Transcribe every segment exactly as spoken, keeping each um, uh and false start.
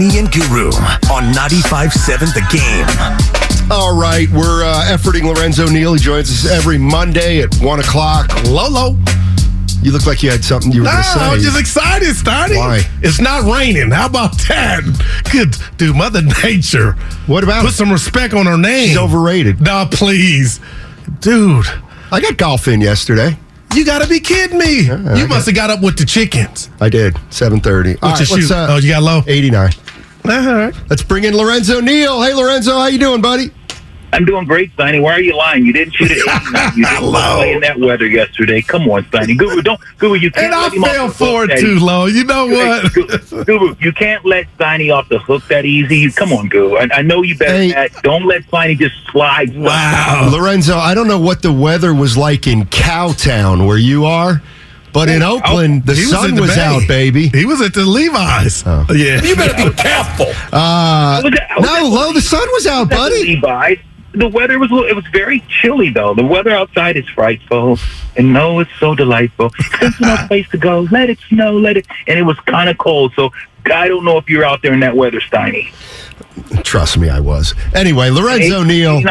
Steiny and Guru on ninety-five seven The Game. All right, we're uh, efforting Lorenzo Neal. He joins us every Monday at one o'clock. Lolo. You look like you had something you were no, going to say. No, I'm just excited, Steiny. Why? It's not raining. How about that? Good, dude. Mother Nature. What about Put it? Some respect on her name. She's overrated. Nah, please. Dude. I got golf in yesterday. You got to be kidding me. Yeah, you I must got, have got up with the chickens. I did. seven thirty. All right, what's up? Uh, oh, you got low? eighty-nine. All right. Let's bring in Lorenzo Neal. Hey, Lorenzo. How you doing, buddy? I'm doing great, Steiny. Why are you lying? You didn't shoot it. You didn't play in that weather yesterday. Come on, Steiny. Guru, don't. Guru, you can't. And let I him fell off the for it too, Lo. You know what? Guru, Guru, you can't let Steiny off the hook that easy. Come on, Guru. I, I know you better than that. Don't let Steiny just slide. Wow, Lorenzo. I don't know what the weather was like in Cowtown where you are. But in Oakland, the sun was out, baby. He was at the Levi's. Oh. Yeah, you better be careful. Uh, no, Lo, the sun was out, buddy. Levi's. The weather was it was very chilly though. The weather outside is frightful, and no, it's so delightful. There's no place to go. Let it snow. Let it, and it was kind of cold. So I don't know if you're out there in that weather, Steiny. Trust me, I was. Anyway, Lorenzo Neal,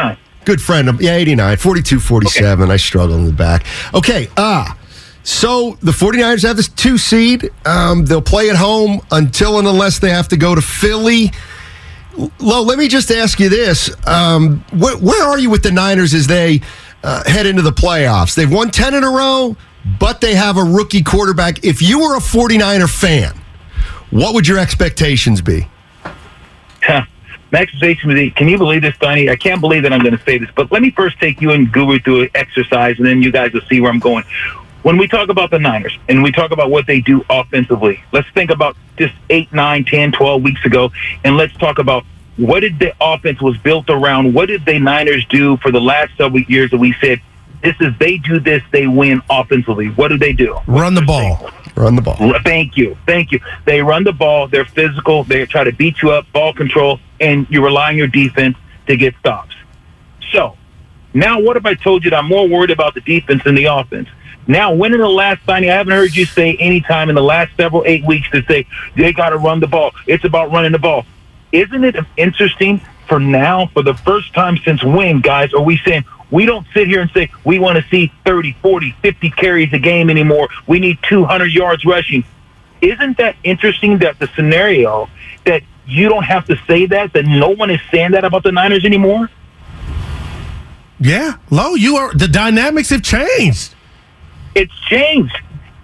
good friend of yeah, eighty-nine, forty-two, forty-seven. Okay. I struggle in the back. Okay, ah. Uh, So, the forty-niners have this two seed. Um, they'll play at home until and unless they have to go to Philly. Lo, let me just ask you this. Um, wh- where are you with the Niners as they uh, head into the playoffs? They've won ten in a row, but they have a rookie quarterback. If you were a forty-niner fan, what would your expectations be? Huh. My expectation would be, can you believe this, Steiny? I can't believe that I'm going to say this, but let me first take you and Guru through an exercise, and then you guys will see where I'm going. When we talk about the Niners and we talk about what they do offensively, let's think about just eight, nine, ten, twelve weeks ago, and let's talk about what did the offense was built around, what did the Niners do for the last several years that we said, this is they do this, they win offensively. What do they do? Run the ball. Run the ball. Thank you. Thank you. They run the ball. They're physical. They try to beat you up, ball control, and you rely on your defense to get stops. So now what if I told you that I'm more worried about the defense than the offense? Now, when in the last time, I haven't heard you say any time in the last several eight weeks to say, they got to run the ball. It's about running the ball. Isn't it interesting for now, for the first time since when, guys, are we saying we don't sit here and say we want to see thirty, forty, fifty carries a game anymore. We need two hundred yards rushing. Isn't that interesting that the scenario that you don't have to say that, that no one is saying that about the Niners anymore? Yeah. Lo, you are the dynamics have changed. It's changed,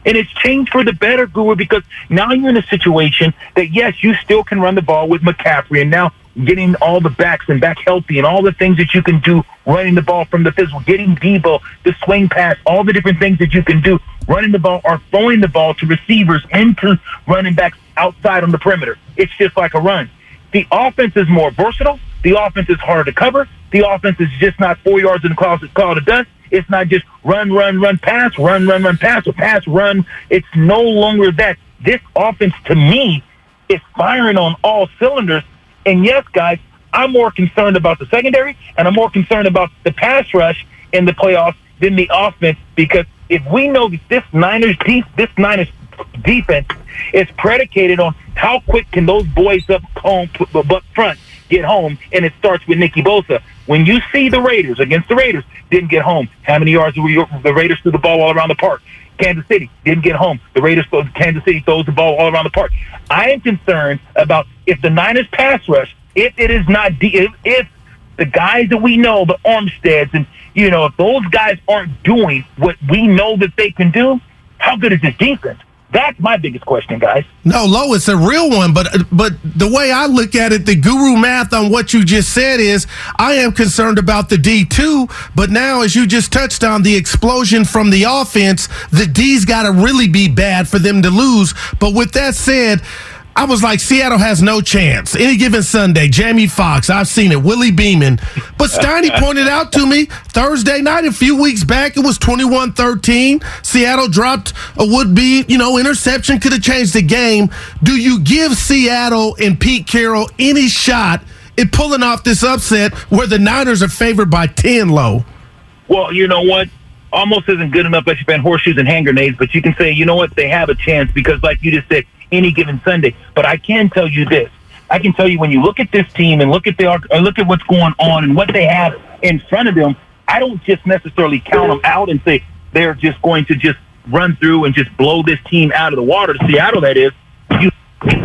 and it's changed for the better, Guru, because now you're in a situation that, yes, you still can run the ball with McCaffrey, and now getting all the backs and back healthy and all the things that you can do, running the ball from the physical, getting Debo, the swing pass, all the different things that you can do, running the ball or throwing the ball to receivers and to running backs outside on the perimeter. It's just like a run. The offense is more versatile. The offense is harder to cover. The offense is just not four yards in the closet, call to dust. It's not just run, run, run, pass, run, run, run, pass, or pass, run. It's no longer that. This offense, to me, is firing on all cylinders. And, yes, guys, I'm more concerned about the secondary, and I'm more concerned about the pass rush in the playoffs than the offense, because if we know that this Niners, de- this Niners defense is predicated on how quick can those boys up, home, up front get home, and it starts with Nicky Bosa. When you see the Raiders against the Raiders, didn't get home. How many yards were the Raiders threw the ball all around the park? Kansas City didn't get home. The Raiders, Kansas City throws the ball all around the park. I am concerned about if the Niners pass rush, if it is not, if, if the guys that we know, the Armsteads, and you know, if those guys aren't doing what we know that they can do, how good is this defense? That's my biggest question, guys. No, Lo, it's a real one, but but the way I look at it, the Guru math on what you just said is I am concerned about the D two, but now as you just touched on, the explosion from the offense, the D's got to really be bad for them to lose. But with that said, I was like, Seattle has no chance. Any given Sunday, Jamie Foxx, I've seen it, Willie Beeman. But Steiny pointed out to me Thursday night, a few weeks back, it was twenty-one thirteen. Seattle dropped a would-be, you know, interception, could have changed the game. Do you give Seattle and Pete Carroll any shot at pulling off this upset where the Niners are favored by ten, Lo? Well, you know what? Almost isn't good enough that you spend horseshoes and hand grenades, but you can say, you know what, they have a chance because, like you just said, any given Sunday. But I can tell you this. I can tell you when you look at this team and look at their, look at what's going on and what they have in front of them, I don't just necessarily count them out and say they're just going to just run through and just blow this team out of the water. Seattle, that is. You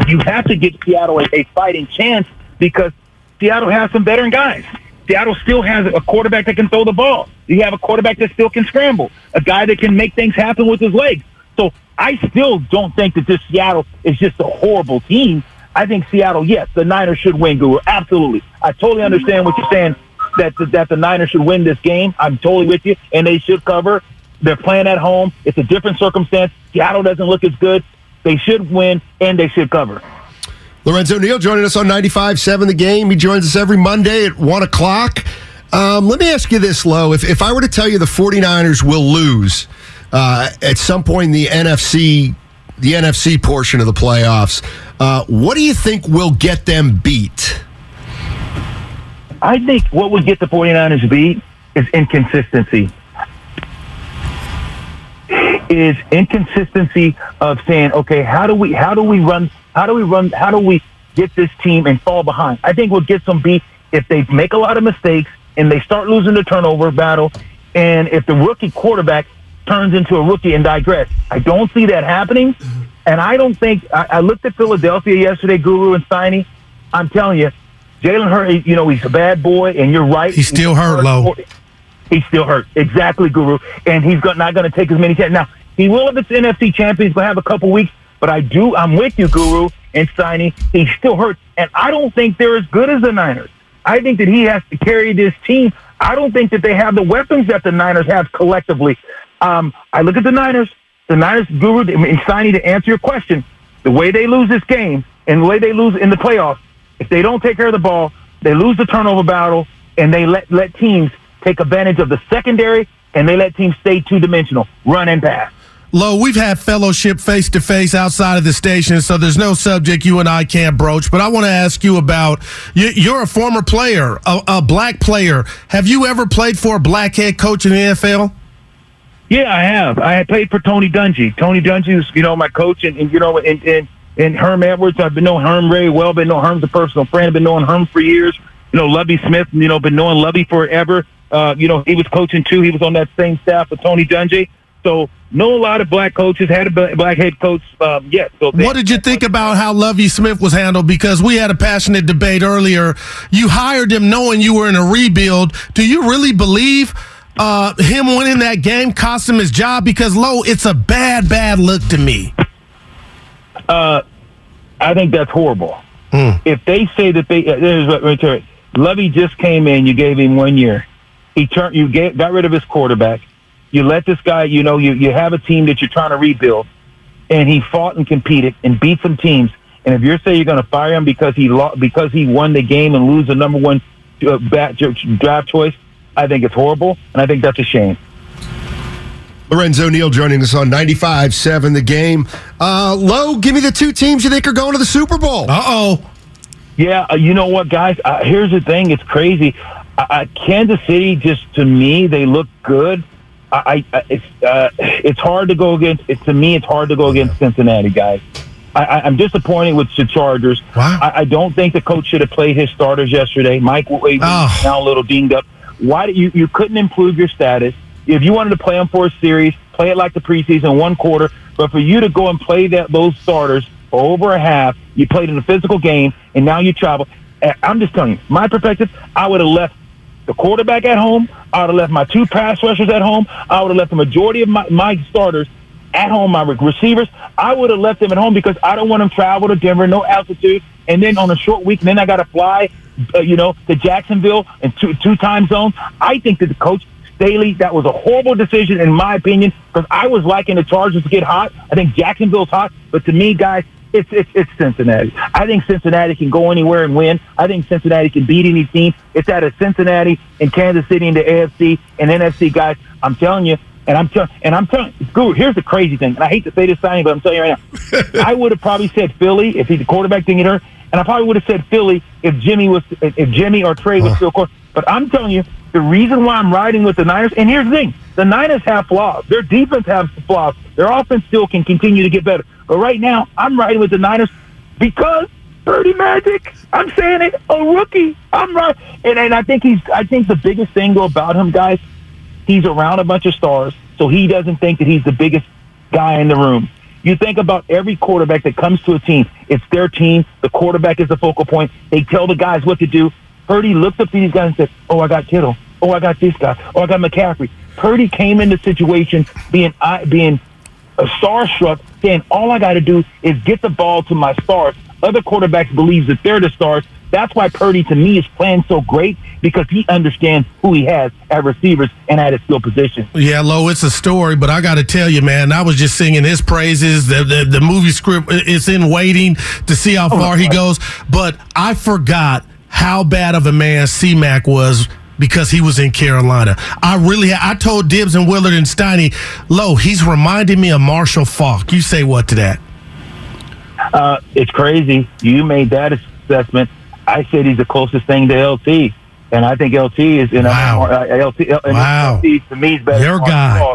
you have to give Seattle a, a fighting chance because Seattle has some veteran guys. Seattle still has a quarterback that can throw the ball. You have a quarterback that still can scramble, a guy that can make things happen with his legs. So I still don't think that this Seattle is just a horrible team. I think Seattle, yes, the Niners should win, Guru. Absolutely. I totally understand what you're saying, that the, that the Niners should win this game. I'm totally with you, and they should cover. They're playing at home. It's a different circumstance. Seattle doesn't look as good. They should win, and they should cover. Lorenzo Neal joining us on ninety-five seven The Game. He joins us every Monday at one o'clock. Um, let me ask you this, Lo. If, if I were to tell you the 49ers will lose uh, at some point in the N F C, the N F C portion of the playoffs, uh, what do you think will get them beat? I think what would get the 49ers beat is inconsistency. Is inconsistency of saying, okay, how do we how do we run how do we run how do we get this team and fall behind? I think we'll get some beat if they make a lot of mistakes and they start losing the turnover battle, and if the rookie quarterback turns into a rookie and digress. I don't see that happening, and I don't think I, I looked at Philadelphia yesterday, Guru and Steiny. I'm telling you, Jalen Hurts, you know, he's a bad boy, and you're right. He's still hurt, Lo. He's still hurt. Exactly, Guru. And he's not going to take as many chances. Now, he will if it's N F C champion. He's going to have a couple weeks. But I do, I'm with you, Guru and Steiny. He's still hurt. And I don't think they're as good as the Niners. I think that he has to carry this team. I don't think that they have the weapons that the Niners have collectively. Um, I look at the Niners. The Niners, Guru and Steiny, to answer your question, the way they lose this game and the way they lose in the playoffs, if they don't take care of the ball, they lose the turnover battle, and they let, let teams take advantage of the secondary, and they let teams stay two-dimensional, run and pass. Lo, we've had fellowship face-to-face outside of the station, so there's no subject you and I can't broach. But I want to ask you about, you're a former player, a, a black player. Have you ever played for a black head coach in the N F L? Yeah, I have. I had played for Tony Dungy. Tony Dungy was, you know, my coach, and, and you know, and, and, and Herm Edwards. I've been knowing Herm very well. Been knowing Herm's a personal friend. I've been knowing Herm for years. You know, Lovie Smith, you know, been knowing Lovie forever. Uh, you know, he was coaching, too. He was on that same staff with Tony Dungy. So, know a lot of black coaches, had a black head coach, um, yes. So they, what did you think about how Lovie Smith was handled? Because we had a passionate debate earlier. You hired him knowing you were in a rebuild. Do you really believe uh, him winning that game cost him his job? Because, Lo, it's a bad, bad look to me. Uh, I think that's horrible. Mm. If they say that they uh, – there's right there. Lovie just came in. You gave him one year. He turned. You get, got rid of his quarterback. You let this guy. You know. You, you have a team that you're trying to rebuild, and he fought and competed and beat some teams. And if you're saying you're going to fire him because he lo- because he won the game and lose the number one uh, bat, draft choice, I think it's horrible, and I think that's a shame. Lorenzo Neal joining us on ninety-five seven The Game. Uh, Lo, give me the two teams you think are going to the Super Bowl. Uh oh. Yeah. Uh, you know what, guys? Uh, here's the thing. It's crazy. Uh, Kansas City, just to me, they look good. I, I it's uh, it's hard to go against. It's, to me, it's hard to go against Cincinnati, guys. I, I, I'm disappointed with the Chargers. Wow. I, I don't think the coach should have played his starters yesterday. Mike Wade oh. now a little dinged up. Why did you you couldn't improve your status if you wanted to play them for a series? Play it like the preseason, one quarter. But for you to go and play that those starters for over a half, you played in a physical game, and now you travel. I'm just telling you, my perspective. I would have left the quarterback at home. I would have left my two pass rushers at home. I would have left the majority of my, my starters at home, my receivers. I would have left them at home because I don't want them to travel to Denver, no altitude, and then on a short week, and then I got to fly, uh, you know, to Jacksonville and two, two time zones. I think that the coach, Staley, that was a horrible decision in my opinion because I was liking the Chargers to get hot. I think Jacksonville's hot, but to me, guys, It's, it's it's Cincinnati. I think Cincinnati can go anywhere and win. I think Cincinnati can beat any team. It's out of Cincinnati and Kansas City in the A F C and N F C, guys. I'm telling you, and I'm telling, and I'm telling. Good. Here's the crazy thing, and I hate to say this, Steiny, but I'm telling you right now, I would have probably said Philly if he the quarterback didn't get hurt, and I probably would have said Philly if Jimmy was if Jimmy or Trey was still quarterback. But I'm telling you, the reason why I'm riding with the Niners, and here's the thing: the Niners have flaws. Their defense has flaws. Their offense still can continue to get better. But right now, I'm riding with the Niners because Purdy magic. I'm saying it. A rookie. I'm right. And and I think he's. I think the biggest thing about him, guys, he's around a bunch of stars, so he doesn't think that he's the biggest guy in the room. You think about every quarterback that comes to a team. It's their team. The quarterback is the focal point. They tell the guys what to do. Purdy looked up to these guys and said, "Oh, I got Kittle. Oh, I got this guy. Oh, I got McCaffrey." Purdy came into the situation being I being uh, starstruck, saying, "All I got to do is get the ball to my stars." Other quarterbacks believe that they're the stars. That's why Purdy, to me, is playing so great, because he understands who he has at receivers and at his skill position. Yeah, Lo, it's a story, but I got to tell you, man, I was just singing his praises. The, the, the movie script is in waiting to see how far oh, he right. goes. But I forgot how bad of a man C-Mac was because he was in Carolina. I really, I told Dibbs and Willard and Steiny, Lo, he's reminding me of Marshall Faulk. You say what to that? Uh, it's crazy. You made that assessment. I said he's the closest thing to L T, and I think L T is in wow. uh, L T. Uh, wow. L T to me is better. Your guy.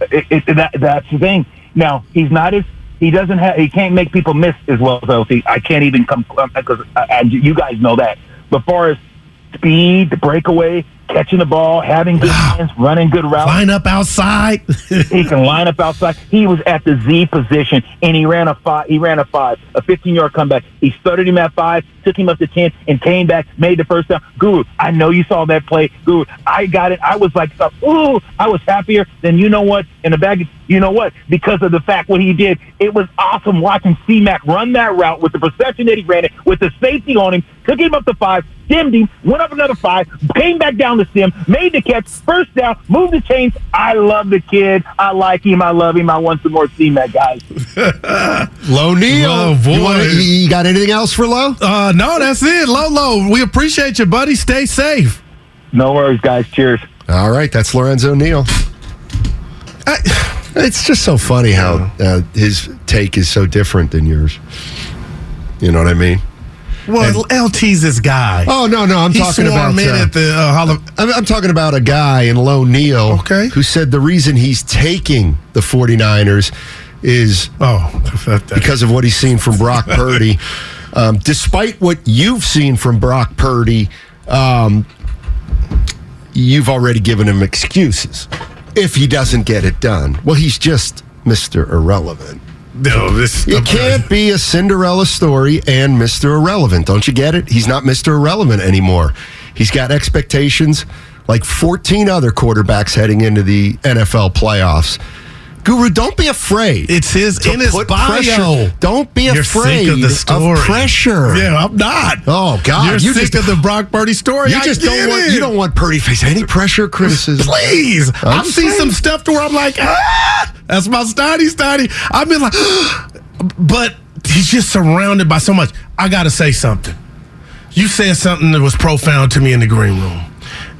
It, it, that, that's the thing. Now he's not as he doesn't have he can't make people miss as well as L T. I can't even come because um, you guys know that. But far as speed, the breakaway, catching the ball, having good hands, running good routes. Line up outside. He can line up outside. He was at the Z position, and he ran a five. He ran a five, a fifteen-yard comeback. He started him at five, took him up to ten, and came back, made the first down. Guru, I know you saw that play. Guru, I got it. I was like, ooh, I was happier than you know what in the back. You know what? Because of the fact what he did, it was awesome watching C-Mac run that route with the perception that he ran it, with the safety on him, took him up to five, dimmed him, went up another five, came back down the stem, made the catch, first down, moved the chains. I love the kid. I like him. I love him. I want some more C-Mac, guys. Lo Neal. Lo, boy. You, wanna, you got anything else for Lo? Uh, no, that's it. Lo, Lo, we appreciate you, buddy. Stay safe. No worries, guys. Cheers. All right. That's Lorenzo Neal. I... It's just so funny how uh, his take is so different than yours. You know what I mean? Well, and, L T's this guy. Oh no, no, I'm he talking about. Uh, at the, uh, Hol- I'm, I'm talking about a guy in Lo Neal, okay, who said the reason he's taking the 49ers is oh that, that. because of what he's seen from Brock Purdy. Um, despite what you've seen from Brock Purdy, um, you've already given him excuses. If he doesn't get it done, well, he's just Mister Irrelevant. No, this it can't be a Cinderella story and Mister Irrelevant. Don't you get it? He's not Mister Irrelevant anymore. He's got expectations like fourteen other quarterbacks heading into the N F L playoffs. Guru, don't be afraid. It's his in his bio. Pressure. Don't be You're afraid sick of, the story. of pressure. Yeah, I'm not. Oh God, You're you sick just, of the Brock Purdy story. You just I don't want. It. You don't want Purdy face any pressure criticism. Please, I'm I've saying. seen some stuff to where I'm like, ah, that's my Steiny Steiny. I've been like, ah, but he's just surrounded by so much. I got to say something. You said something that was profound to me in the green room.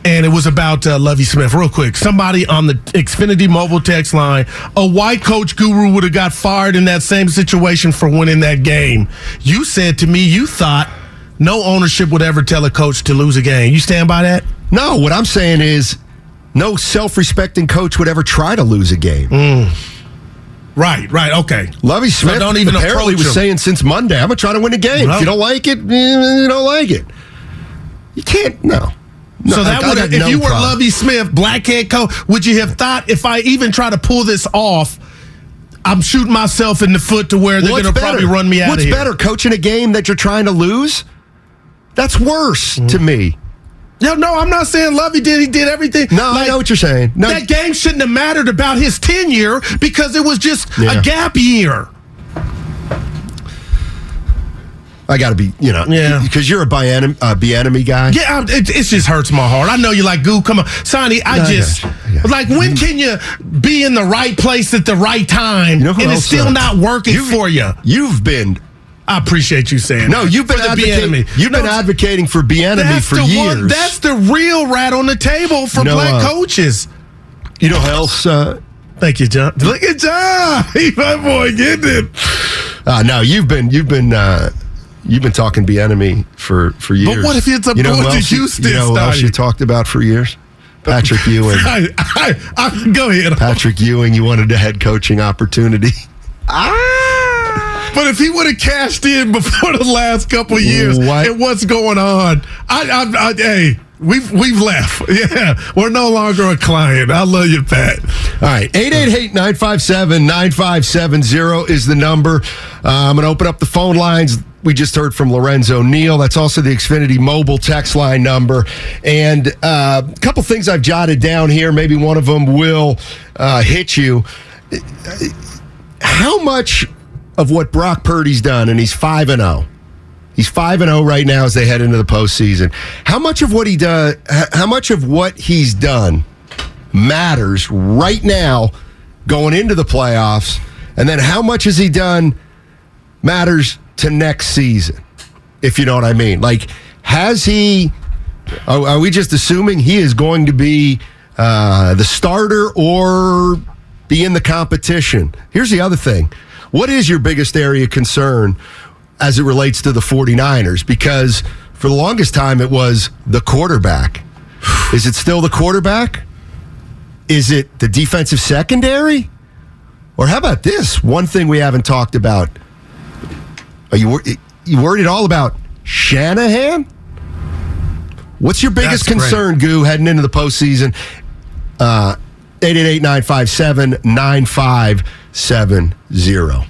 And it was about uh, Lovie Smith. Real quick, somebody on the Xfinity mobile text line, a white coach Guru would have got fired in that same situation for winning that game. You said to me you thought no ownership would ever tell a coach to lose a game. You stand by that? No, what I'm saying is no self-respecting coach would ever try to lose a game. Mm. Right, right, okay. Lovie Smith so don't even apparently was him. saying since Monday, I'm going to try to win a game. No. If you don't like it, you don't like it. You can't, no. No, so that would if no you were problem. Lovie Smith, black head coach, would you have thought if I even try to pull this off, I'm shooting myself in the foot to where they're well, going to probably run me out What's of here? What's better, coaching a game that you're trying to lose? That's worse mm. to me. No, no, I'm not saying Lovie did. He did everything. No, like, I know what you're saying. No. That game shouldn't have mattered about his tenure because it was just yeah. a gap year. I got to be, you know, because yeah. you're a bienemy, uh, bienemy guy. Yeah, it, it just hurts my heart. I know you like Goo. Come on, Sonny, I no, just, I I like, when can you be in the right place at the right time you know and it's still uh, not working for you? You've been. I appreciate you saying no, that. No, you've been, advocating, you've no, been advocating for bienemy for years. One, that's the real rat on the table for you know, black uh, coaches. You know how else? Uh, Thank you, John. Look at John. My boy getting it. Uh, no, you've been, you've been, uh, You've been talking bienemy for, for years. But what if it's a you know boy to Houston? You know what else you talked about for years? Patrick Ewing. I, I, I, go ahead. Patrick Ewing, you wanted a head coaching opportunity. Ah! But if he would have cashed in before the last couple of years what? and what's going on, I, I, I hey, we've we've left. Yeah, we're no longer a client. I love you, Pat. All right, eight eight eight, nine five seven, nine five seven zero is the number. Uh, I'm going to open up the phone lines. We just heard from Lorenzo Neal. That's also the Xfinity mobile text line number. And uh, a couple things I've jotted down here. Maybe one of them will uh, hit you. How much of what Brock Purdy's done, and he's five and oh, he's five and oh right now as they head into the postseason. How much of what he does, how much of what he's done matters right now going into the playoffs? And then how much has he done matters to next season, if you know what I mean? Like, has he, are, are we just assuming he is going to be uh, the starter or be in the competition? Here's the other thing. What is your biggest area of concern as it relates to the 49ers? Because for the longest time, it was the quarterback. Is it still the quarterback? Is it the defensive secondary? Or how about this? One thing we haven't talked about. Are you, you worried at all about Shanahan? What's your biggest That's concern, great. Goo, heading into the postseason? Uh, eight eight eight, nine five seven, nine five seven zero.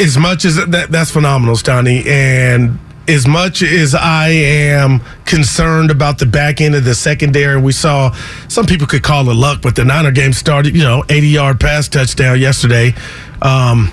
As much as that, that's phenomenal, Steiny. And as much as I am concerned about the back end of the secondary, we saw some people could call it luck, but the Niner game started, you know, eighty-yard pass touchdown yesterday. Um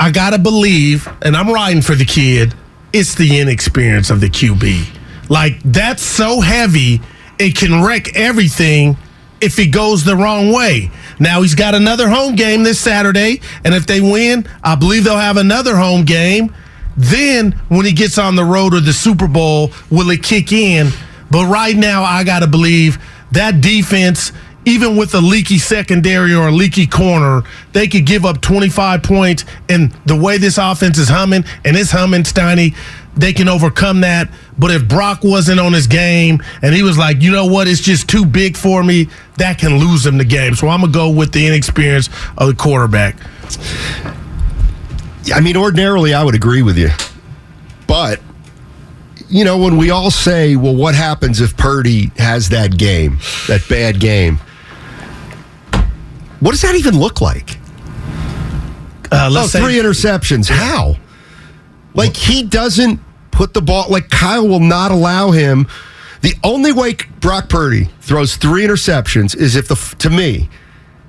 I got to believe, and I'm riding for the kid, it's the inexperience of the Q B. Like, that's so heavy, it can wreck everything if it goes the wrong way. Now, he's got another home game this Saturday, and if they win, I believe they'll have another home game. Then, when he gets on the road or the Super Bowl, will it kick in? But right now, I got to believe that defense, even with a leaky secondary or a leaky corner, they could give up twenty-five points. And the way this offense is humming, and it's humming, Steiny, they can overcome that. But if Brock wasn't on his game and he was like, you know what, it's just too big for me, that can lose him the game. So I'm going to go with the inexperience of the quarterback. I mean, ordinarily I would agree with you. But, you know, when we all say, well, what happens if Purdy has that game, that bad game? What does that even look like? Uh, let's oh, three say, interceptions. How? Like, he doesn't put the ball. Like, Kyle will not allow him. The only way Brock Purdy throws three interceptions is if, the to me,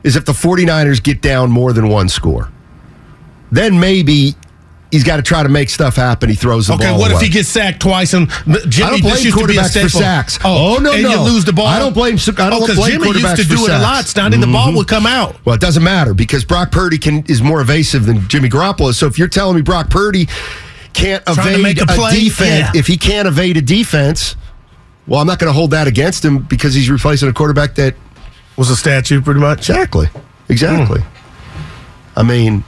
is if the 49ers get down more than one score. Then maybe he's got to try to make stuff happen. He throws the okay, ball Okay, what away. If he gets sacked twice? And Jimmy, I don't blame used quarterbacks to be a for sacks. Oh, oh no, and no. And you lose the ball? I don't blame I don't oh, blame Jimmy quarterbacks used to do it sacks. a lot, Steiny. Mm-hmm. The ball would come out. Well, it doesn't matter because Brock Purdy can is more evasive than Jimmy Garoppolo. So if you're telling me Brock Purdy can't Trying evade a, a defense, yeah. if he can't evade a defense, well, I'm not going to hold that against him because he's replacing a quarterback that was a statue pretty much. Exactly. Exactly. Mm. I mean...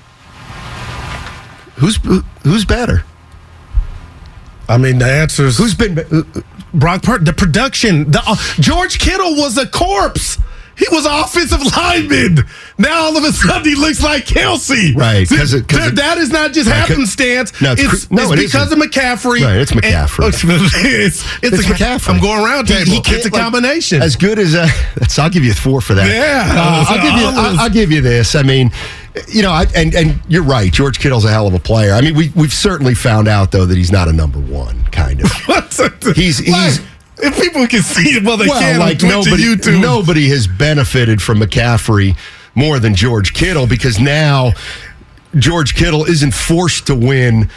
Who's who's better? I mean, the answer is... Who's been... Uh, Brock Purdy, the production. The, uh, George Kittle was a corpse. He was an offensive lineman. Now, all of a sudden, he looks like Kelsey. Right. Cause it, cause that, it, that is not just right, happenstance. No, it's, it's, no, it's it because isn't. of McCaffrey. Right, it's McCaffrey. And, it's it's, it's a, McCaffrey. I'm going round table. He, he it's a like, combination. As good as... A, so I'll give you four for that. Yeah. Uh, I'll, give you, I'll, I'll give you this. I mean... You know, I, and and you're right. George Kittle's a hell of a player. I mean, we we've certainly found out though that he's not a number one kind of. he's he's. Like, if people can see it, well, they well, can. Like on Twitch nobody, and YouTube. nobody has benefited from McCaffrey more than George Kittle because now George Kittle isn't forced to win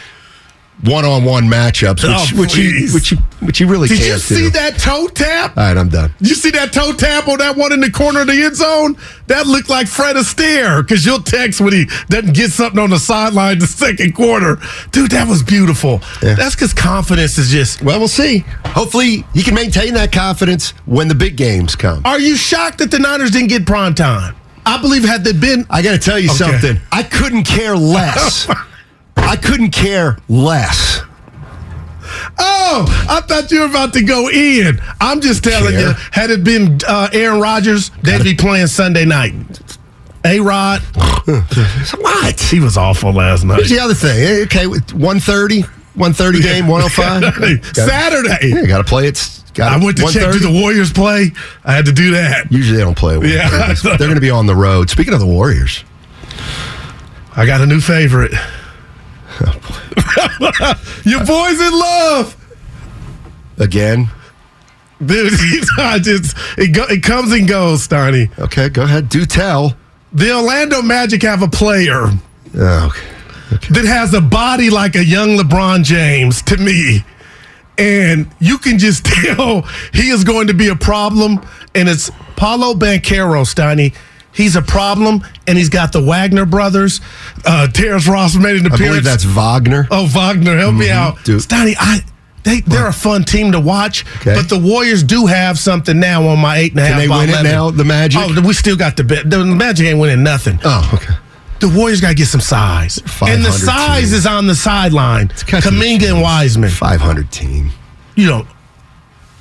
one-on-one matchups, which oh, which, you, which you which you really Did can't. Did you see do. that toe tap? All right, I'm done. You see that toe tap on that one in the corner of the end zone? That looked like Fred Astaire, because you'll text when he doesn't get something on the sideline the second quarter. Dude, that was beautiful. Yeah. That's because confidence is just... Well, we'll see. Hopefully, he can maintain that confidence when the big games come. Are you shocked that the Niners didn't get prime time? I believe had they been... I got to tell you okay. something. I couldn't care less. I couldn't care less. Oh, I thought you were about to go in. I'm just telling care. you, had it been uh, Aaron Rodgers, they'd Gotta, be playing Sunday night. A-Rod. What? He was awful last night. Here's the other thing. Okay, one thirty game, one oh five. Saturday. Yeah, got to play it. I went to check, did the Warriors play? I had to do that. Usually they don't play at yeah. They're going to be on the road. Speaking of the Warriors. I got a new favorite. Your boy's in love. Again? Dude, I just, it, go, it comes and goes, Steiny. Okay, go ahead. Do tell. The Orlando Magic have a player oh, okay. Okay. that has a body like a young LeBron James to me. And you can just tell he is going to be a problem. And it's Paolo Banchero, Steiny. He's a problem, and he's got the Wagner brothers. Uh, Terrence Ross made an appearance. I believe that's Wagner. Oh, Wagner, help mm-hmm. me out. Steiny, I... They, they're a fun team to watch, okay. But the Warriors do have something now on my eight and a half. Can they win eleven. It now, the Magic? Oh, we still got the bet. The Magic ain't winning nothing. Oh, okay. The Warriors got to get some size. And the size team. Is on the sideline. Kuminga and Wiseman. five hundred team. You don't.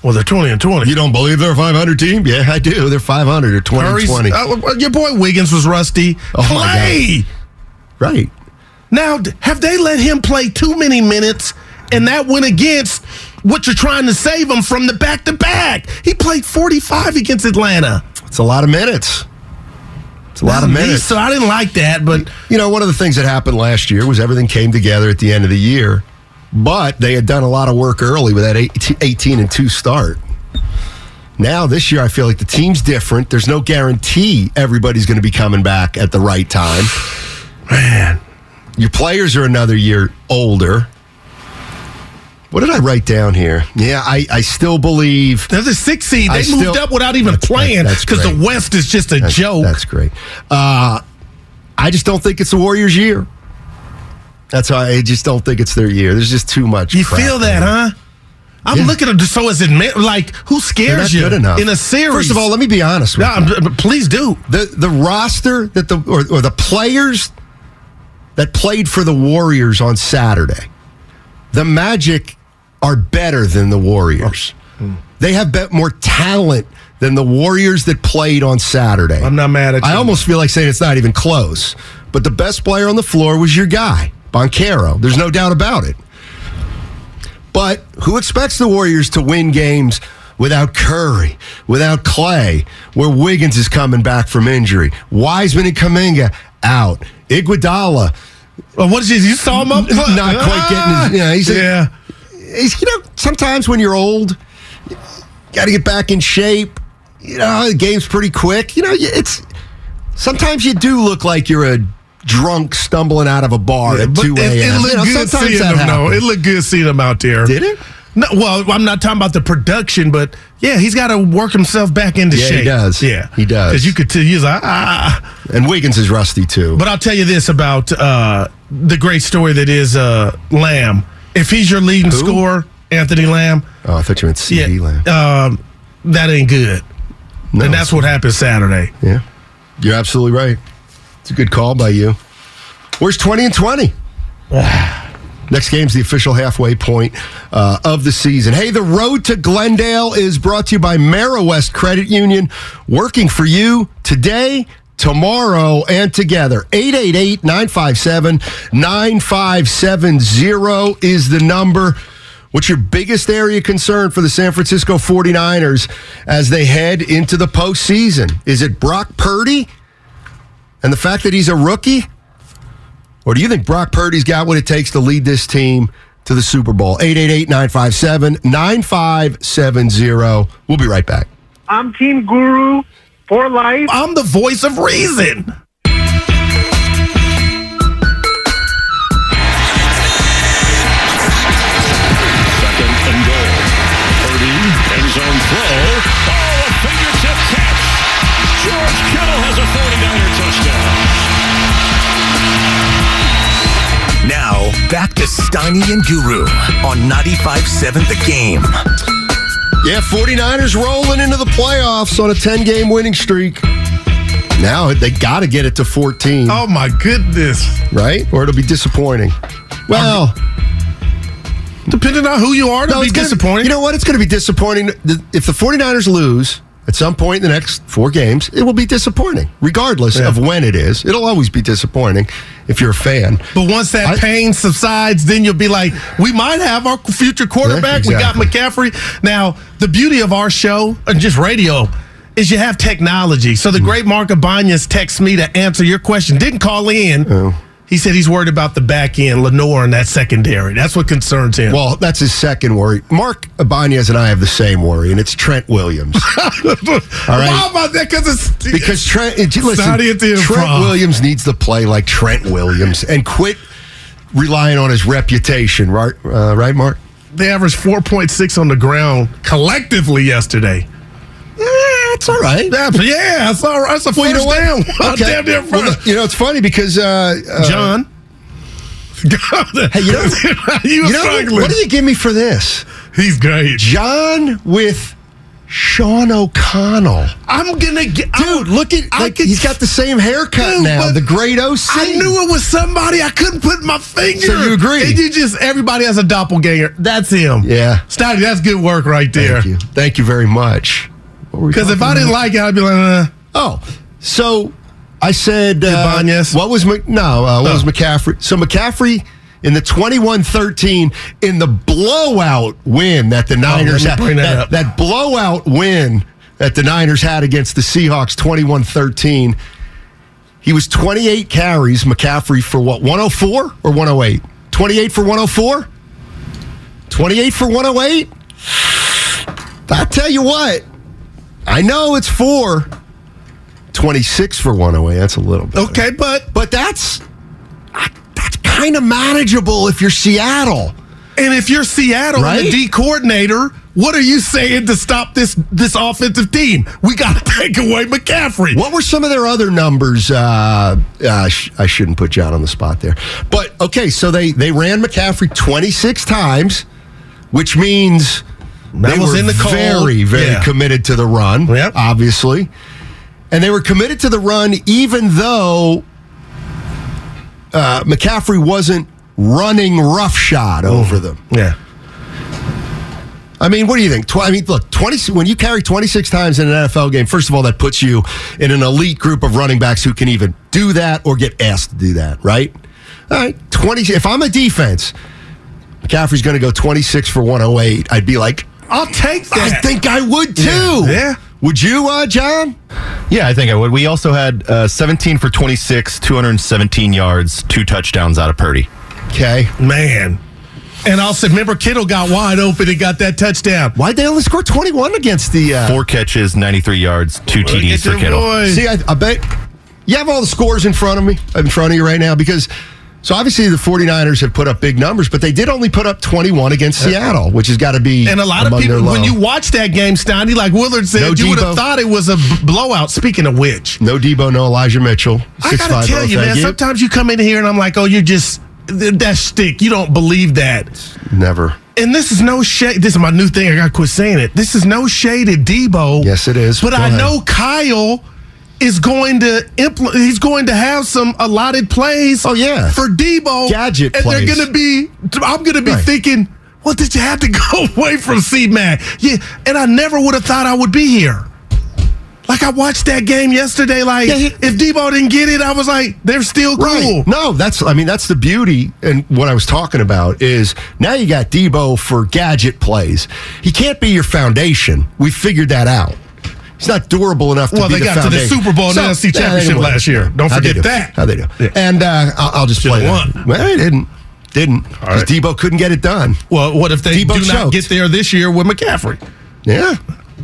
Well, they're twenty and twenty. You don't believe they're a five hundred team? Yeah, I do. They're five hundred or twenty and twenty. Uh, your boy Wiggins was rusty. Oh, play! My God. Right. Now, have they let him play too many minutes? And that went against what you're trying to save him from the back-to-back. He played forty-five against Atlanta. It's a lot of minutes. It's a lot of minutes. So I didn't like that, but... You know, one of the things that happened last year was everything came together at the end of the year, but they had done a lot of work early with that eighteen and two start. Now, this year, I feel like the team's different. There's no guarantee everybody's going to be coming back at the right time. Man. Your players are another year older. What did I write down here? Yeah, I, I still believe... They're the sixth seed. They I moved still, up without even that's, playing because the West is just a that's, joke. That's great. Uh, I just don't think it's the Warriors' year. That's why I just don't think it's their year. There's just too much You crap feel that, there. Huh? I'm yeah. looking at it so as admit, like, who scares you in a series? First of all, let me be honest with no, you. Please do. The the roster, that the or, or the players that played for the Warriors on Saturday, the Magic are better than the Warriors. They have bet more talent than the Warriors that played on Saturday. I'm not mad at you. I almost feel like saying it's not even close. But the best player on the floor was your guy, Banchero. There's no doubt about it. But who expects the Warriors to win games without Curry, without Clay, where Wiggins is coming back from injury? Wiseman and Kuminga out. Iguodala. Well, what is this? You saw him up? Not quite getting his... You know, he's yeah. He's, you know, sometimes when you're old, you got to get back in shape. You know, the game's pretty quick. You know, it's... Sometimes you do look like you're a drunk stumbling out of a bar yeah, at two a.m. It, it looked you know, good seeing him, though. It looked good seeing him out there. Did it? No, well, I'm not talking about the production, but, yeah, he's got to work himself back into yeah, shape. Yeah, he does. Yeah. He does. Because you could tell he's like, ah. And Wiggins is rusty, too. But I'll tell you this about uh, the great story that is uh, Lamb. If he's your leading Who? scorer, Anthony Lamb. Oh, I thought you meant C D yeah, Lamb. Um, that ain't good. No. And that's what happened Saturday. Yeah. You're absolutely right. It's a good call by you. Where's twenty and twenty? Next game's the official halfway point uh, of the season. Hey, the road to Glendale is brought to you by Merriwest Credit Union, working for you today, tomorrow, and together. eight eight eight, nine five seven, nine five seven zero is the number. What's your biggest area concern for the San Francisco forty-niners as they head into the postseason? Is it Brock Purdy and the fact that he's a rookie? Or do you think Brock Purdy's got what it takes to lead this team to the Super Bowl? eight eight eight, nine five seven, nine five seven zero. We'll be right back. I'm Team Guru for life. I'm the voice of reason. Second and goal. Purdy, end zone throw. Oh, a fingertip catch. George Kittle has a forty-niner touchdown. Now, back to Steiny and Guru on ninety-five seven The Game. Yeah, forty-niners rolling into the playoffs on a ten-game winning streak. Now, they got to get it to fourteen. Oh, my goodness. Right? Or it'll be disappointing. Well, depending on who you are, it'll no, be gonna, disappointing. You know what? It's going to be disappointing. If the forty-niners lose, at some point in the next four games, it will be disappointing, regardless yeah. of when it is. It'll always be disappointing if you're a fan. But once that I, pain subsides, then you'll be like, we might have our future quarterback. Yeah, exactly. We got McCaffrey. Now, the beauty of our show, and just radio, is you have technology. So the mm. great Mark Ibanez texts me to answer your question. Didn't call in. Oh. He said he's worried about the back end, Lenore, and that secondary. That's what concerns him. Well, that's his second worry. Mark Ibanez and I have the same worry, and it's Trent Williams. All right? Why about that? It's, because Trent, it, listen, Trent Williams needs to play like Trent Williams and quit relying on his reputation, right, uh, right, Mark? They averaged four point six on the ground collectively yesterday. That's all right. That's, yeah, that's all right. That's a well, first down. Okay. Damn well, you know, it's funny because... Uh, uh, John. Hey, you know, you you know what do you give me for this? He's great. John with Sean O'Connell. I'm going to get... Dude, I, look at... Like, could, he's got the same haircut dude, now, the great O C. I knew it was somebody. I couldn't put my finger. So you agree. And you just... Everybody has a doppelganger. That's him. Yeah. Steiny, that's good work right there. Thank you. Thank you very much. Because if I didn't about? like it, I'd be like, uh. oh. So I said, uh, what was Mc- no? Uh, what oh. was McCaffrey? So McCaffrey in the twenty-one thirteen in the blowout win that the Niners oh, had, that, that, that blowout win that the Niners had against the Seahawks, twenty-one thirteen. He was twenty-eight carries, McCaffrey, for what, one oh four or one oh eight? twenty-eight for one oh four? twenty-eight for one oh eight? I tell you what. I know it's four. twenty-six for one oh eight. That's a little bit. Okay, but but that's that's kind of manageable if you're Seattle. And if you're Seattle, right? The D coordinator, what are you saying to stop this this offensive team? We got to take away McCaffrey. What were some of their other numbers? Uh, uh, sh- I shouldn't put John on the spot there. But, okay, so they, they ran McCaffrey twenty-six times, which means... That they was were in the cold. very, very yeah. committed to the run, yep. obviously. And they were committed to the run even though uh, McCaffrey wasn't running roughshod mm. over them. Yeah. I mean, what do you think? Tw- I mean, look, twenty when you carry twenty-six times in an N F L game, first of all, that puts you in an elite group of running backs who can even do that or get asked to do that, right? All right, twenty if I'm a defense, McCaffrey's going to go twenty-six for one oh eight. I'd be like... I'll take that. I think I would, too. Yeah. yeah. Would you, uh, John? Yeah, I think I would. We also had uh, seventeen for twenty-six, two hundred seventeen yards, two touchdowns out of Purdy. Okay. Man. And also, remember, Kittle got wide open and got that touchdown. Why'd they only score twenty-one against the... Uh, Four catches, ninety-three yards, two T Ds for Kittle. Boy. See, I, I bet... You have all the scores in front of me, in front of you right now, because... So, obviously, the 49ers have put up big numbers, but they did only put up twenty-one against Seattle, which has got to be And a lot of people, when you watch that game, Steiny, like Willard said, no you would have thought it was a blowout. Speaking of which. No Debo, no Elijah Mitchell. I got to tell you, man, sometimes you come in here and I'm like, oh, you're just, that's shtick. You don't believe that. Never. And this is no shade. This is my new thing. I got to quit saying it. This is no shade at Debo. Yes, it is. But Go I ahead. know Kyle... is going to implement, he's going to have some allotted plays oh, yeah. for Debo. Gadget and plays. And they're going to be, I'm going to be right. thinking, well, did you have to go away from C-Man? Yeah, and I never would have thought I would be here. Like, I watched that game yesterday. Like, yeah, he, if Debo didn't get it, I was like, they're still cool. Right. No, that's, I mean, that's the beauty. And what I was talking about is now you got Debo for gadget plays. He can't be your foundation. We figured that out. He's not durable enough to well, be the foundation. Well, they got to the Super Bowl and so, N F C Championship yeah, last year. Don't How'd forget do? that. How they do. Yeah. And uh, I'll, I'll just Should've play won. That. Well, they didn't. Didn't. Because right. Debo couldn't get it done. Well, what if they Debo do choked. not get there this year with McCaffrey? Yeah.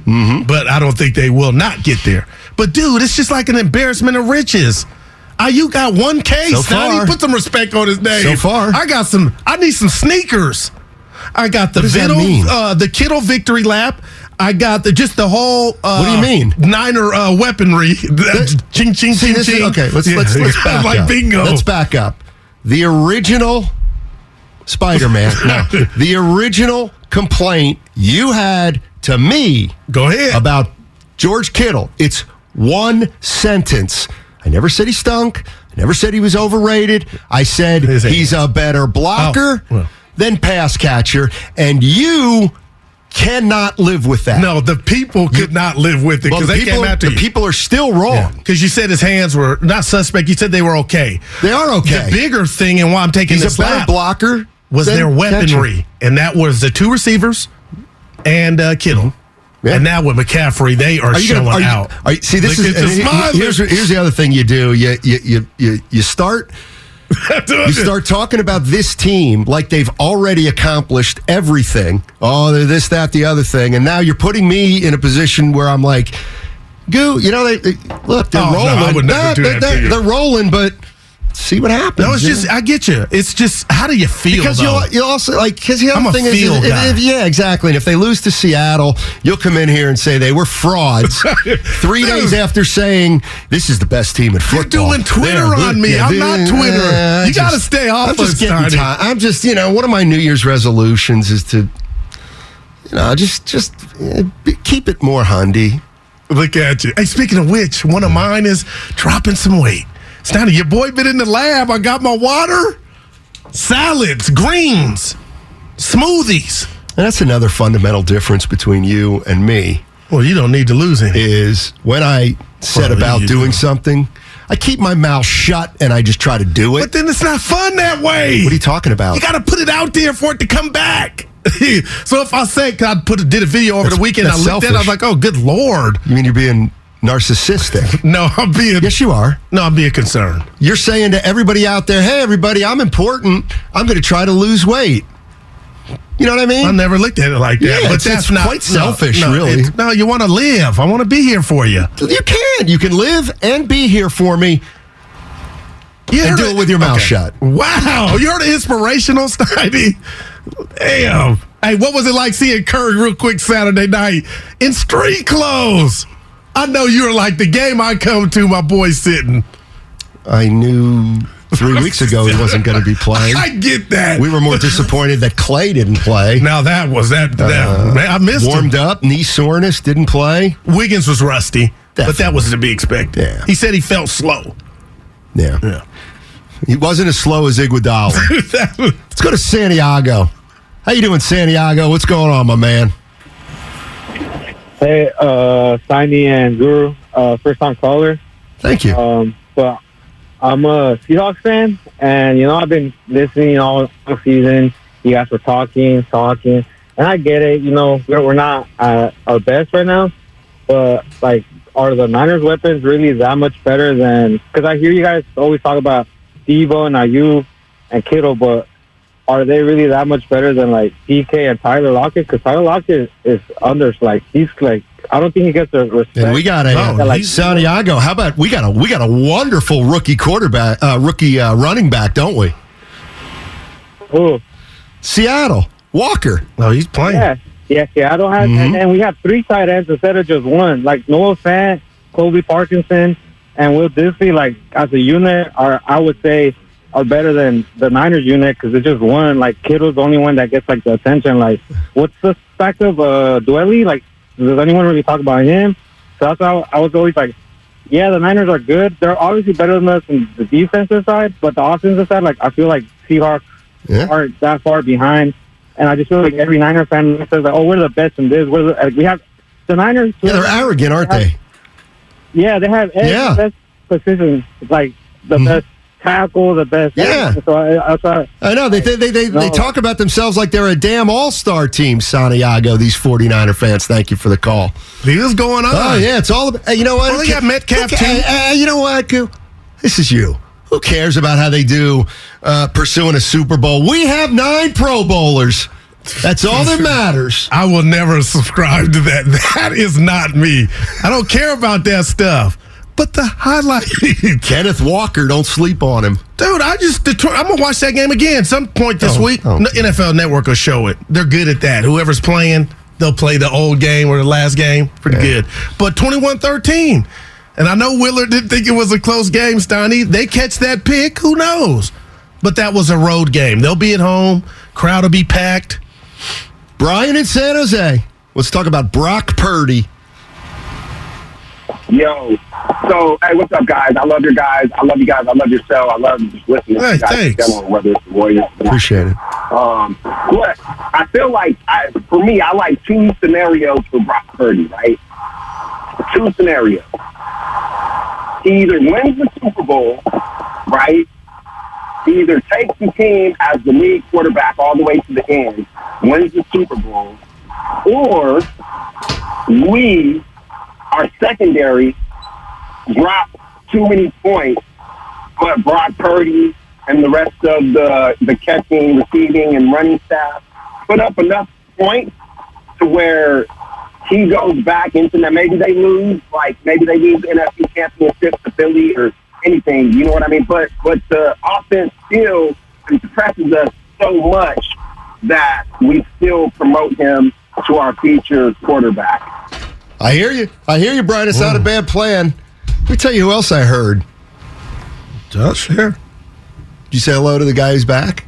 Mm-hmm. But I don't think they will not get there. But, dude, it's just like an embarrassment of riches. Uh, you got one case. So far. Now, put some respect on his name. So far. I got some. I need some sneakers. I got the Kittle, uh, the Kittle victory lap. I got the, just the whole. Uh, what do you mean? Niner uh, weaponry. The, ching ching see, ching ching. Is, okay, let's yeah. let's let's back like up. Bingo. Let's back up. The original Spider-Man. no, the original complaint you had to me. Go ahead about George Kittle. It's one sentence. I never said he stunk. I never said he was overrated. I said he's a better blocker oh, well. than pass catcher, and you. cannot live with that. No, the people could you, not live with it because well, the they came after the you. The people are still wrong. Because yeah. you said his hands were not suspect. You said they were okay. They are okay. The bigger thing and why I'm taking He's this lap blocker was their weaponry. Catcher. And that was the two receivers and uh, Kittle. Mm-hmm. Yeah. And now with McCaffrey, they are, are showing gonna, are out. You, are you, see, this Look, is and here's, here's the other thing you do. You you you you start you start talking about this team like they've already accomplished everything. Oh, they're this, that, the other thing, and now you're putting me in a position where I'm like, Goo, you know, they, they look, they're oh, rolling. No, I would never nah, do that they're, they're rolling, but. See what happens. No, it's just, know? I get you. It's just, how do you feel, Because though? you'll, you'll also, like, because the other thing is, if, if, yeah, exactly. And if they lose to Seattle, you'll come in here and say they were frauds. Three days after saying, this is the best team in football. You're doing Twitter They're on good. me. Yeah, I'm not Twittering. Uh, you got to stay off I'm just getting tired. I'm just, you know, one of my New Year's resolutions is to, you know, just, just uh, be, keep it more handy. Look at you. Hey, speaking of which, one of mine is dropping some weight. Steiny, your boy been in the lab. I got my water, salads, greens, smoothies. And that's another fundamental difference between you and me. Well, you don't need to lose any. Is when I said Probably about doing know. something, I keep my mouth shut and I just try to do it. But then it's not fun that way. What are you talking about? You got to put it out there for it to come back. So if I say, I put a, did a video over that's, the weekend, I looked selfish. at it, I was like, oh, good Lord. You mean you're being... narcissistic. No, I'm being... Yes, you are. No, I'm being concerned. You're saying to everybody out there, hey, everybody, I'm important. I'm going to try to lose weight. You know what I mean? I never looked at it like that. Yeah, but it's, that's it's not... quite selfish, no, no, really. It, no, you want to live. I want to be here for you. You can. You can live and be here for me. Yeah, and do it with your mouth okay. shut. Wow. You're the inspirational, Steiny. Damn. Hey, what was it like seeing Curry real quick Saturday night in street clothes? I know you're like the game I come to, my boy sitting. I knew three weeks ago he wasn't going to be playing. I get that. We were more disappointed that Clay didn't play. Now that was that. that uh, man, I missed warmed him. up, knee soreness, didn't play. Wiggins was rusty, Definitely. but that was to be expected. Yeah. He said he felt slow. Yeah. yeah. He wasn't as slow as Iguodala. was... Let's go to Santiago. How you doing, Santiago? What's going on, my man? Hey, uh, Zaini and Guru, uh, first-time caller. Thank you. Um, but I'm a Seahawks fan, and, you know, I've been listening all season. You guys were talking, talking, and I get it. You know, we're, we're not at our best right now, but, like, are the Niners' weapons really that much better than – because I hear you guys always talk about Debo and Ayuk and Kittle, but are they really that much better than, like, P K and Tyler Lockett? Because Tyler Lockett is under, like, he's, like, I don't think he gets the respect. And we got a, oh, like, Santiago, how about, we got a we got a wonderful rookie quarterback, uh, rookie uh, running back, don't we? Who? Seattle. Walker. Oh, he's playing. Yeah, yeah Seattle has, mm-hmm. and, and we have three tight ends instead of just one. Like, Noah Fant, Colby Parkinson, and Will Disley, like, as a unit, are I would say, are better than the Niners unit because it's just one. Like, Kittle's the only one that gets, like, the attention. Like, what's the fact of uh, Dwelly? Like, does anyone really talk about him? So that's how I was always like, yeah, the Niners are good. They're obviously better than us on the defensive side, but the offensive side, like, I feel like Seahawks yeah. aren't that far behind. And I just feel like every Niner fan says, like, oh, we're the best in this. We're the, like, we have the Niners. Yeah, they're arrogant, aren't they? Have, they? Yeah, they have every yeah. best position, like, the mm-hmm. best. Tackle the best. Yeah, so I, I, I know they they they, they, no. they talk about themselves like they're a damn all-star team. Santiago, these 49er fans, thank you for the call. What's going on? Oh yeah, it's all about. Hey, you know what? Well, they got Metcalf too. Hey, hey, you know what? This is you. Who cares about how they do uh, pursuing a Super Bowl? We have nine Pro Bowlers. That's all that matters. I will never subscribe to that. That is not me. I don't care about that stuff. But the highlight, Kenneth Walker, don't sleep on him, dude. I just, Detroit, I'm gonna watch that game again some point this oh, week. Okay. N F L Network will show it. They're good at that. Whoever's playing, they'll play the old game or the last game. Pretty yeah. good. But twenty-one thirteen, and I know Willard didn't think it was a close game. Steiny, they catch that pick. Who knows? But that was a road game. They'll be at home. Crowd will be packed. Brian in San Jose. Let's talk about Brock Purdy. Yo, so, hey, what's up, guys? I love your guys. I love you guys. I love your show. I love just listening hey, to you guys. Thanks. Whether it's the Warriors. Appreciate it. Um, but I feel like, I, for me, I like two scenarios for Brock Purdy, right? Two scenarios. He either wins the Super Bowl, right? He either takes the team as the lead quarterback all the way to the end, wins the Super Bowl, or we, our secondary, drop too many points, but Brock Purdy and the rest of the, the catching, receiving, and running staff put up enough points to where he goes back into that. Maybe they lose, like maybe they lose the N F C championship to Philly or anything, you know what I mean? But but the offense still impresses us so much that we still promote him to our future quarterback. I hear you. I hear you, Brian. It's mm. not a bad plan. Let me tell you who else I heard. Josh here. Did you say hello to the guy who's back?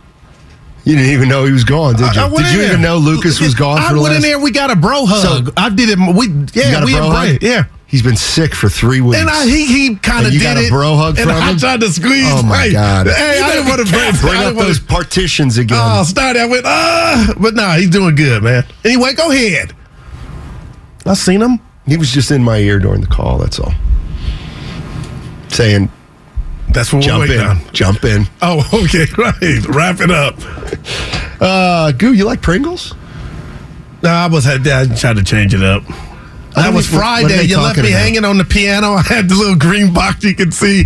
You didn't even know he was gone, did you? I, I did you even know Lucas was gone for I the last... I went in there, we got a bro hug. So, I did it. We, yeah, we embraced. Yeah. He's been sick for three weeks. And I, he, he kind of did it. You got a bro hug from him? And I tried to squeeze. Oh, my God. Hey, I didn't want to bring, bring up those partitions again. Oh, Steiny, I went, ah. But no, nah, he's doing good, man. Anyway, go ahead. I seen him. He was just in my ear during the call, that's all. Saying... That's what we're waiting on. Jump in. Oh, okay, right. Wrap it up. Uh, Goo, you like Pringles? No, I was had I tried to change it up. That was Friday. You left me hanging on the piano. I had the little green box you could see.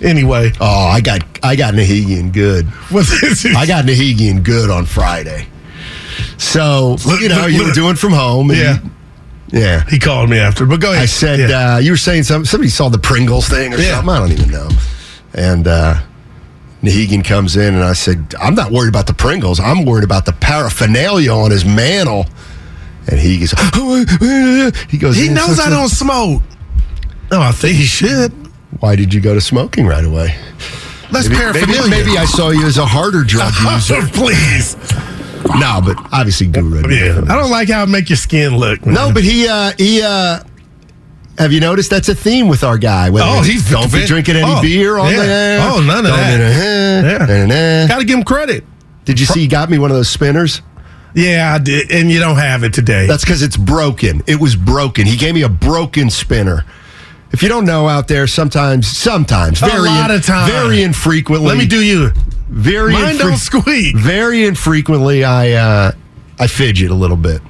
Anyway. Oh, I got I got Nahigian good. What's this? I got Nahigian good on Friday. So look, you know look, you look. were doing from home. And yeah. You, yeah. He called me after. But go ahead. I said yeah. uh, you were saying something. Somebody saw the Pringles thing or yeah. something. I don't even know. And uh, Nahigian comes in, and I said, I'm not worried about the Pringles. I'm worried about the paraphernalia on his mantle. And he goes, oh, he goes. He knows I don't smoke. No, I think he should. Why did you go to smoking right away? That's maybe, paraphernalia. Maybe, maybe I saw you as a harder drug user. Please. No, but obviously Guru. Yeah. I don't like how it make your skin look. Man. No, but he, uh, he, uh, have you noticed that's a theme with our guy? Whether oh, he's don't be drinking any oh, beer on yeah. there. Oh, none of don't that. Nah, nah, nah. Gotta give him credit. Did you see he got me one of those spinners? Yeah, I did. And you don't have it today. That's because it's broken. It was broken. He gave me a broken spinner. If you don't know out there, sometimes, sometimes, a very, lot in, of time. very infrequently. Let me do you. Very Mine infre- don't squeak. Very infrequently, I uh, I fidget a little bit,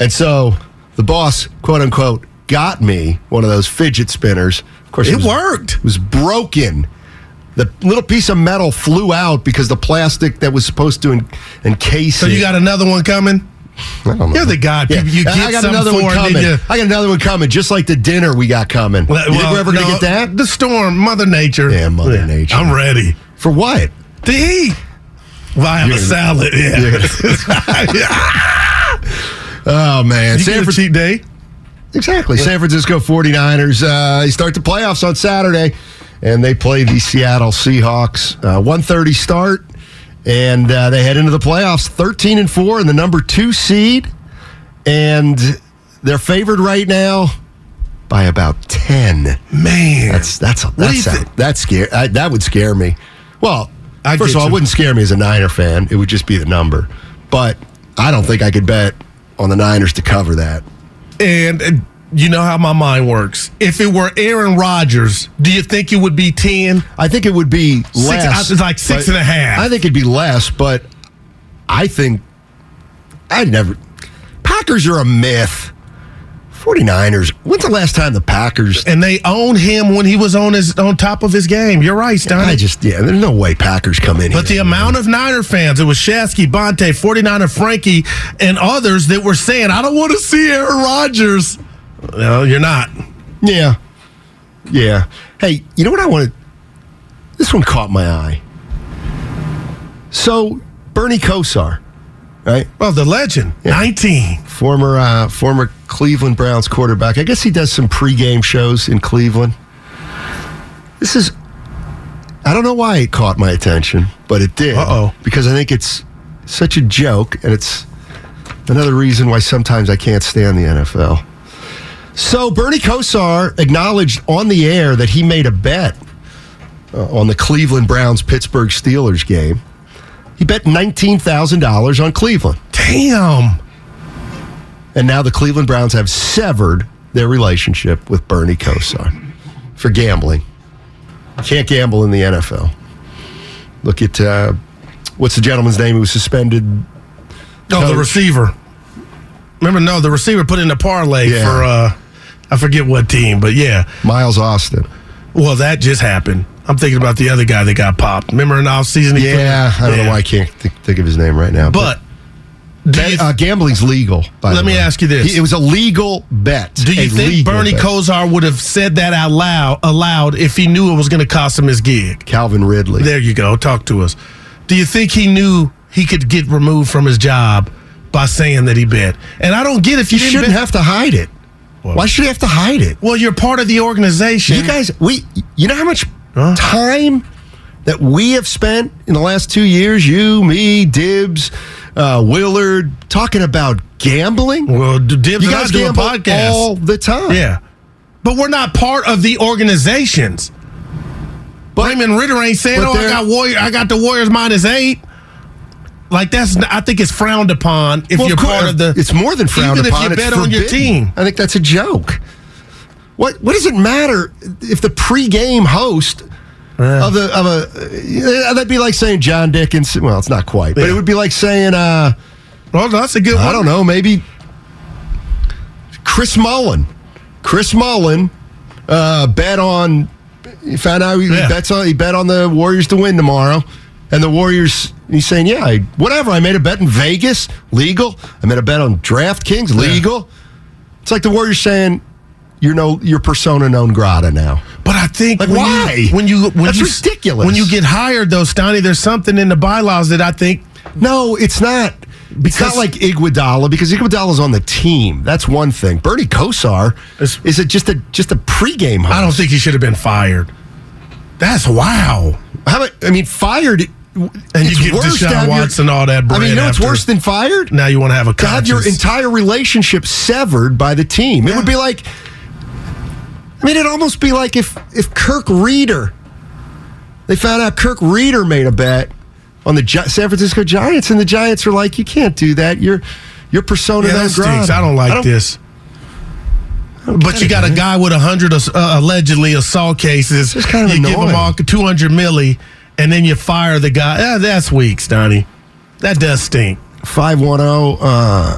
and so the boss, quote unquote, got me one of those fidget spinners. Of course, it, it was, worked. It was broken. The little piece of metal flew out because the plastic that was supposed to en- encase so it. So you got another one coming? I don't know. You're the guy. Yeah. You get I got another one coming. You... I got another one coming, just like the dinner we got coming. Well, you think well, we're ever going to no, get that? The storm, Mother Nature. Yeah, Mother yeah. Nature. I'm ready. For what? To eat. Well, I have you're a salad. Gonna, yeah. Oh, man. You Sanford, get a cheat day? Exactly. San Francisco forty-niners, uh, they start the playoffs on Saturday, and they play the Seattle Seahawks. Uh, one thirty start, and uh, they head into the playoffs thirteen and four and the number two seed, and they're favored right now by about ten. Man. That's that's that's that's, that's scary. I, that would scare me. Well, I first of all, you. It wouldn't scare me as a Niner fan. It would just be the number. But I don't think I could bet on the Niners to cover that. And you know how my mind works. If it were Aaron Rodgers, do you think it would be ten? I think it would be less. Six, it's like six and a half. I think it'd be less, but I think I never. Packers are a myth. forty-niners. When's the last time the Packers? And they owned him when he was on his on top of his game. You're right, Steiny. I just yeah, there's no way Packers come in. But here, the amount know. of Niner fans, it was Shasky, Bonte, forty-niner Frankie, and others that were saying, "I don't want to see Aaron Rodgers." No, you're not. Yeah, yeah. Hey, you know what I want? This one caught my eye. So Bernie Kosar. Right. Well, the legend, yeah. nineteen, former uh, former Cleveland Browns quarterback. I guess he does some pregame shows in Cleveland. This is, I don't know why it caught my attention, but it did. Uh-oh. Because I think it's such a joke, and it's another reason why sometimes I can't stand the N F L. So Bernie Kosar acknowledged on the air that he made a bet uh, on the Cleveland Browns Pittsburgh Steelers game. He bet nineteen thousand dollars on Cleveland. Damn. And now the Cleveland Browns have severed their relationship with Bernie Kosar for gambling. Can't gamble in the N F L. Look at, uh, what's the gentleman's name who was suspended? No, the receiver. Remember, no, the receiver put in a parlay yeah. for, uh, I forget what team, but yeah. Miles Austin. Well, that just happened. I'm thinking about the other guy that got popped. Remember in the offseason? He yeah, put, I don't yeah. know why I can't think, think of his name right now. But, but Bet, uh, gambling's legal, by Let the way. me ask you this. He, it was a legal bet. Do you a think Bernie bet. Kosar would have said that out loud, aloud if he knew it was going to cost him his gig? Calvin Ridley. There you go. Talk to us. Do you think he knew he could get removed from his job by saying that he bet? And I don't get if you he didn't shouldn't bet. have to hide it. Well, why should he have to hide it? Well, you're part of the organization. You guys, we, you know how much huh? time that we have spent in the last two years, you, me, Dibs, Uh, Willard, talking about gambling? Well, Dibs you guys gamble do a podcast all the time. Yeah. But we're not part of the organizations. But, Raymond Ritter ain't saying, oh, I got, Warrior, I got the Warriors minus eight. Like, that's, I think it's frowned upon if well, you're of part of the. It's more than frowned even upon. Even if you bet on forbidden. your team. I think that's a joke. What What does it matter if the pregame host. Yeah. Of, a, of a, that'd be like saying John Dickens. Well, it's not quite, but yeah. it would be like saying, uh, well, that's a good one. I don't know, maybe Chris Mullen. Chris Mullen uh, bet on, he found out he, yeah. bets on, he bet on the Warriors to win tomorrow, and the Warriors, he's saying, yeah, I, whatever, I made a bet in Vegas, legal. I made a bet on DraftKings, legal. Yeah. It's like the Warriors saying, You're no, you're persona non grata now. But I think like when why you, when you when that's you, ridiculous. When you get hired though, Steiny, there's something in the bylaws that I think no, it's not. Because it's not like Iguodala because Iguodala's on the team. That's one thing. Bernie Kosar is, is it just a just a pregame host. I don't think he should have been fired. That's wow. How about, I mean, fired. And it's you get Deshaun Watson your, all that bread. I mean, you know what's worse than fired? Now you want to have a conscience. To have your entire relationship severed by the team. Yeah. It would be like. I mean, it'd almost be like if, if Kirk Reeder, they found out Kirk Reeder made a bet on the Gi- San Francisco Giants, and the Giants were like, you can't do that. You're, you're persona yeah, non grata. I don't like I don't, this. Don't but you got it, a guy with one hundred uh, allegedly assault cases. It's kind of you annoying. Give him all two hundred milli, and then you fire the guy. Eh, that's weak, Steiny. That does stink. five one oh, uh,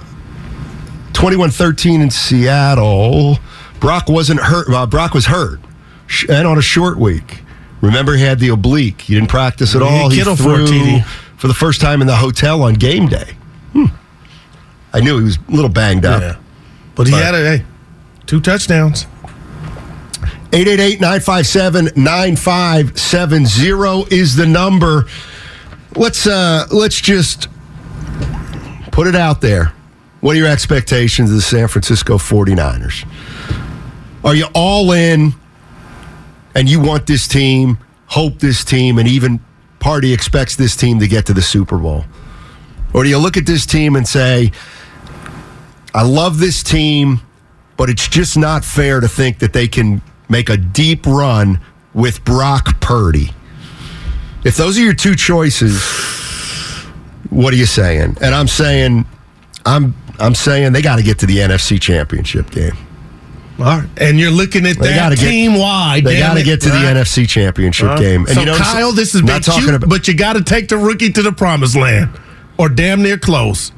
twenty-one thirteen in Seattle. Brock wasn't hurt. Uh, Brock was hurt, Sh- and on a short week. Remember, he had the oblique. He didn't practice at all. He, he threw for, T D. for the first time in the hotel on game day. Hmm. I knew he was a little banged up, yeah. but he but, had a hey, two touchdowns. eight eight eight, nine five seven, nine five seven zero is the number. Let's uh, let's just put it out there. What are your expectations of the San Francisco forty-niners? Are you all in and you want this team, hope this team, and even Purdy expects this team to get to the Super Bowl? Or do you look at this team and say, I love this team, but it's just not fair to think that they can make a deep run with Brock Purdy? If those are your two choices, what are you saying? And I'm saying, I'm I'm saying they got to get to the N F C Championship game. All right. And you're looking at they that team-wide. They got to get to the right? N F C Championship right. game. And so, you know, Kyle, this has been cute, about, but you got to take the rookie to the promised land or damn near close.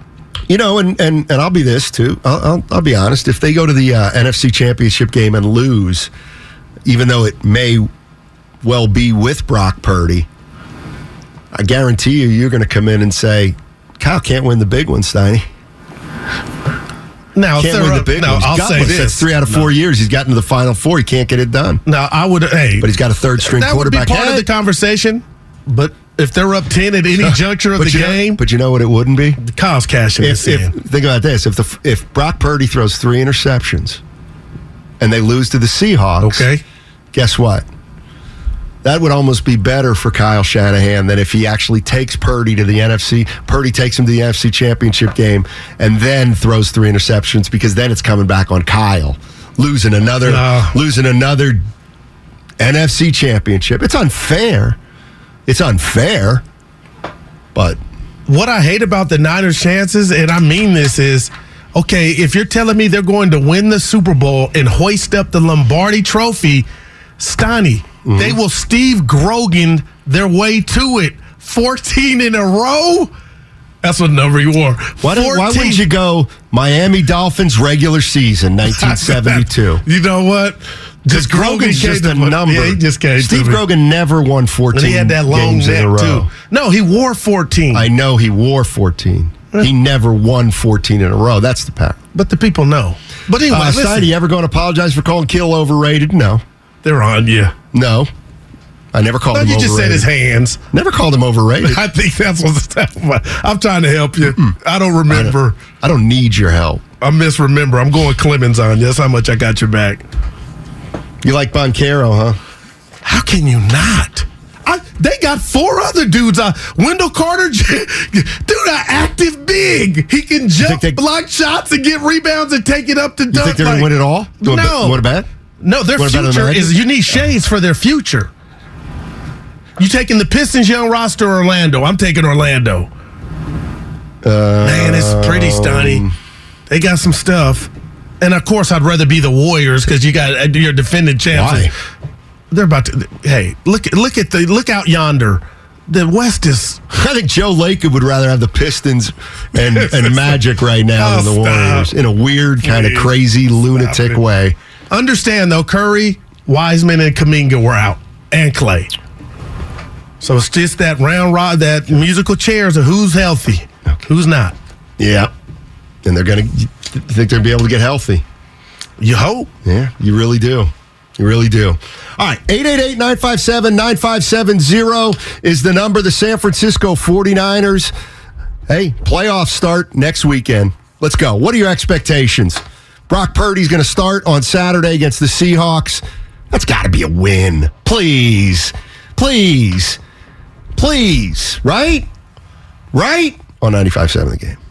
You know, and, and, and I'll be this, too. I'll, I'll, I'll be honest. If they go to the uh, N F C Championship game and lose, even though it may well be with Brock Purdy, I guarantee you you're going to come in and say, Kyle can't win the big one, Steiny. Now, can't win the big no, ones. I'll say this. That's three out of four no. years. He's gotten to the final four. He can't get it done. Now, I would, hey. But he's got a third string that quarterback. That would be part hey. of the conversation. But if they're up ten at any juncture of the game. Know, but you know what it wouldn't be? The Kyle's cashing if, this if, in. Think about this. If, the, if Brock Purdy throws three interceptions and they lose to the Seahawks, okay. guess what? That would almost be better for Kyle Shanahan than if he actually takes Purdy to the N F C. Purdy takes him to the N F C Championship game and then throws three interceptions because then it's coming back on Kyle, losing another no. losing another N F C Championship. It's unfair. It's unfair, but what I hate about the Niners' chances, and I mean this, is, okay, if you're telling me they're going to win the Super Bowl and hoist up the Lombardi Trophy, Steiny, mm-hmm. they will Steve Grogan their way to it. fourteen in a row? That's what number you wore. Why, why wouldn't you go Miami Dolphins regular season, nineteen seventy-two? You know what? Just Grogan's just a number. Yeah, he just came Steve Grogan never won fourteen games in a row. He had that long neck, too. No, he wore fourteen. I know he wore fourteen. He never won fourteen in a row. That's the pattern. But the people know. But anyway, uh, listen. Steiny, you ever going to apologize for calling Kittle overrated? No. They're on you. No. I never called no, him you overrated. You just said his hands. Never called him overrated. I think that's what's happening. I'm trying to help you. Mm-mm. I don't remember. I don't, I don't need your help. I misremember. I'm going Clemens on you. That's how much I got your back. You like Banchero, huh? How can you not? I, they got four other dudes. Uh, Wendell Carter, dude, an active big. He can jump, they, block shots, and get rebounds and take it up to dunk. You think they're like, going to win it all? Do no. What about? No, their what future is you need shades for their future. You taking the Pistons, young roster, or Orlando? I'm taking Orlando. Uh, Man, it's pretty, Steiny. They got some stuff. And, of course, I'd rather be the Warriors because you got your defending champions. Why? They're about to – hey, look look at the – look out yonder. The West is – I think Joe Lacob would rather have the Pistons and, and Magic right now oh, than the Warriors stop. In a weird kind of crazy lunatic way. Understand, though, Curry, Wiseman, and Kuminga were out, and Clay. So it's just that round rod, that musical chairs of who's healthy, okay. who's not. Yeah. And they're going to – think they'll be able to get healthy. You hope. Yeah, you really do. You really do. All right, eight eight eight, nine five seven, nine five seven zero is the number. The San Francisco forty-niners, hey, playoffs start next weekend. Let's go. What are your expectations? Brock Purdy's going to start on Saturday against the Seahawks. That's got to be a win. Please. Please. Please. Right? Right? On ninety-five seven The Game.